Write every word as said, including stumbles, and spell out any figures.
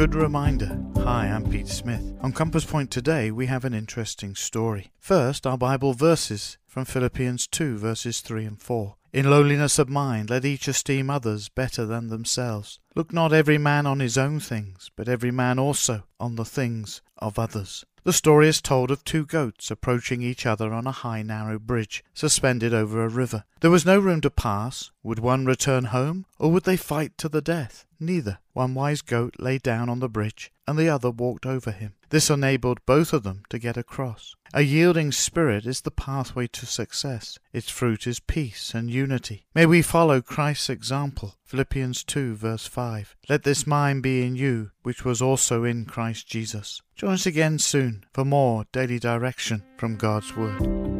Good reminder. Hi, I'm Pete Smith. On Compass Point today, we have an interesting story. First, our Bible verses from Philippians two, verses three and four. In lowliness of mind, let each esteem others better than themselves. Look not every man on his own things, but every man also on the things of others. The story is told of two goats approaching each other on a high, narrow bridge, suspended over a river. There was no room to pass. Would one return home, or would they fight to the death? Neither. One wise goat lay down on the bridge, and the other walked over him. This enabled both of them to get across. A yielding spirit is the pathway to success. Its fruit is peace and unity. May we follow Christ's example. Philippians two, verse five. Let this mind be in you, which was also in Christ Jesus. Join us again soon for more daily direction from God's Word.